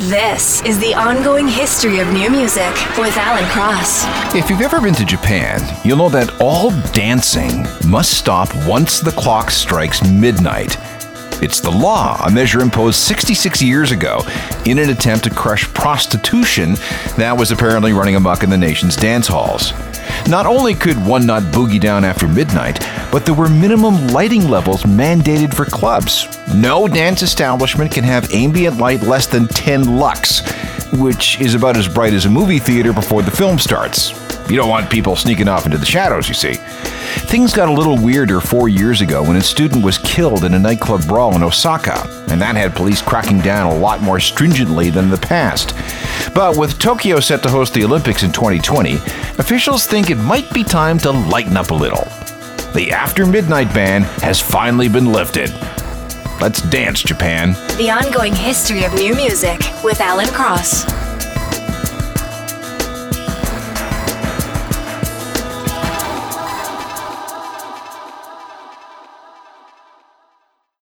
This is the ongoing history of new music with Alan Cross. If you've ever been to Japan, you'll know that all dancing must stop once the clock strikes midnight. It's the law, a measure imposed 66 years ago in an attempt to crush prostitution that was apparently running amok in the nation's dance halls. Not only could one not boogie down after midnight, but there were minimum lighting levels mandated for clubs. No dance establishment can have ambient light less than 10 lux, which is about as bright as a movie theater before the film starts. You don't want people sneaking off into the shadows, you see. Things got a little weirder 4 years ago when a student was killed in a nightclub brawl in Osaka, and that had police cracking down a lot more stringently than in the past. But with Tokyo set to host the Olympics in 2020, officials think it might be time to lighten up a little. The after midnight ban has finally been lifted. Let's dance, Japan. The ongoing history of new music with Alan Cross.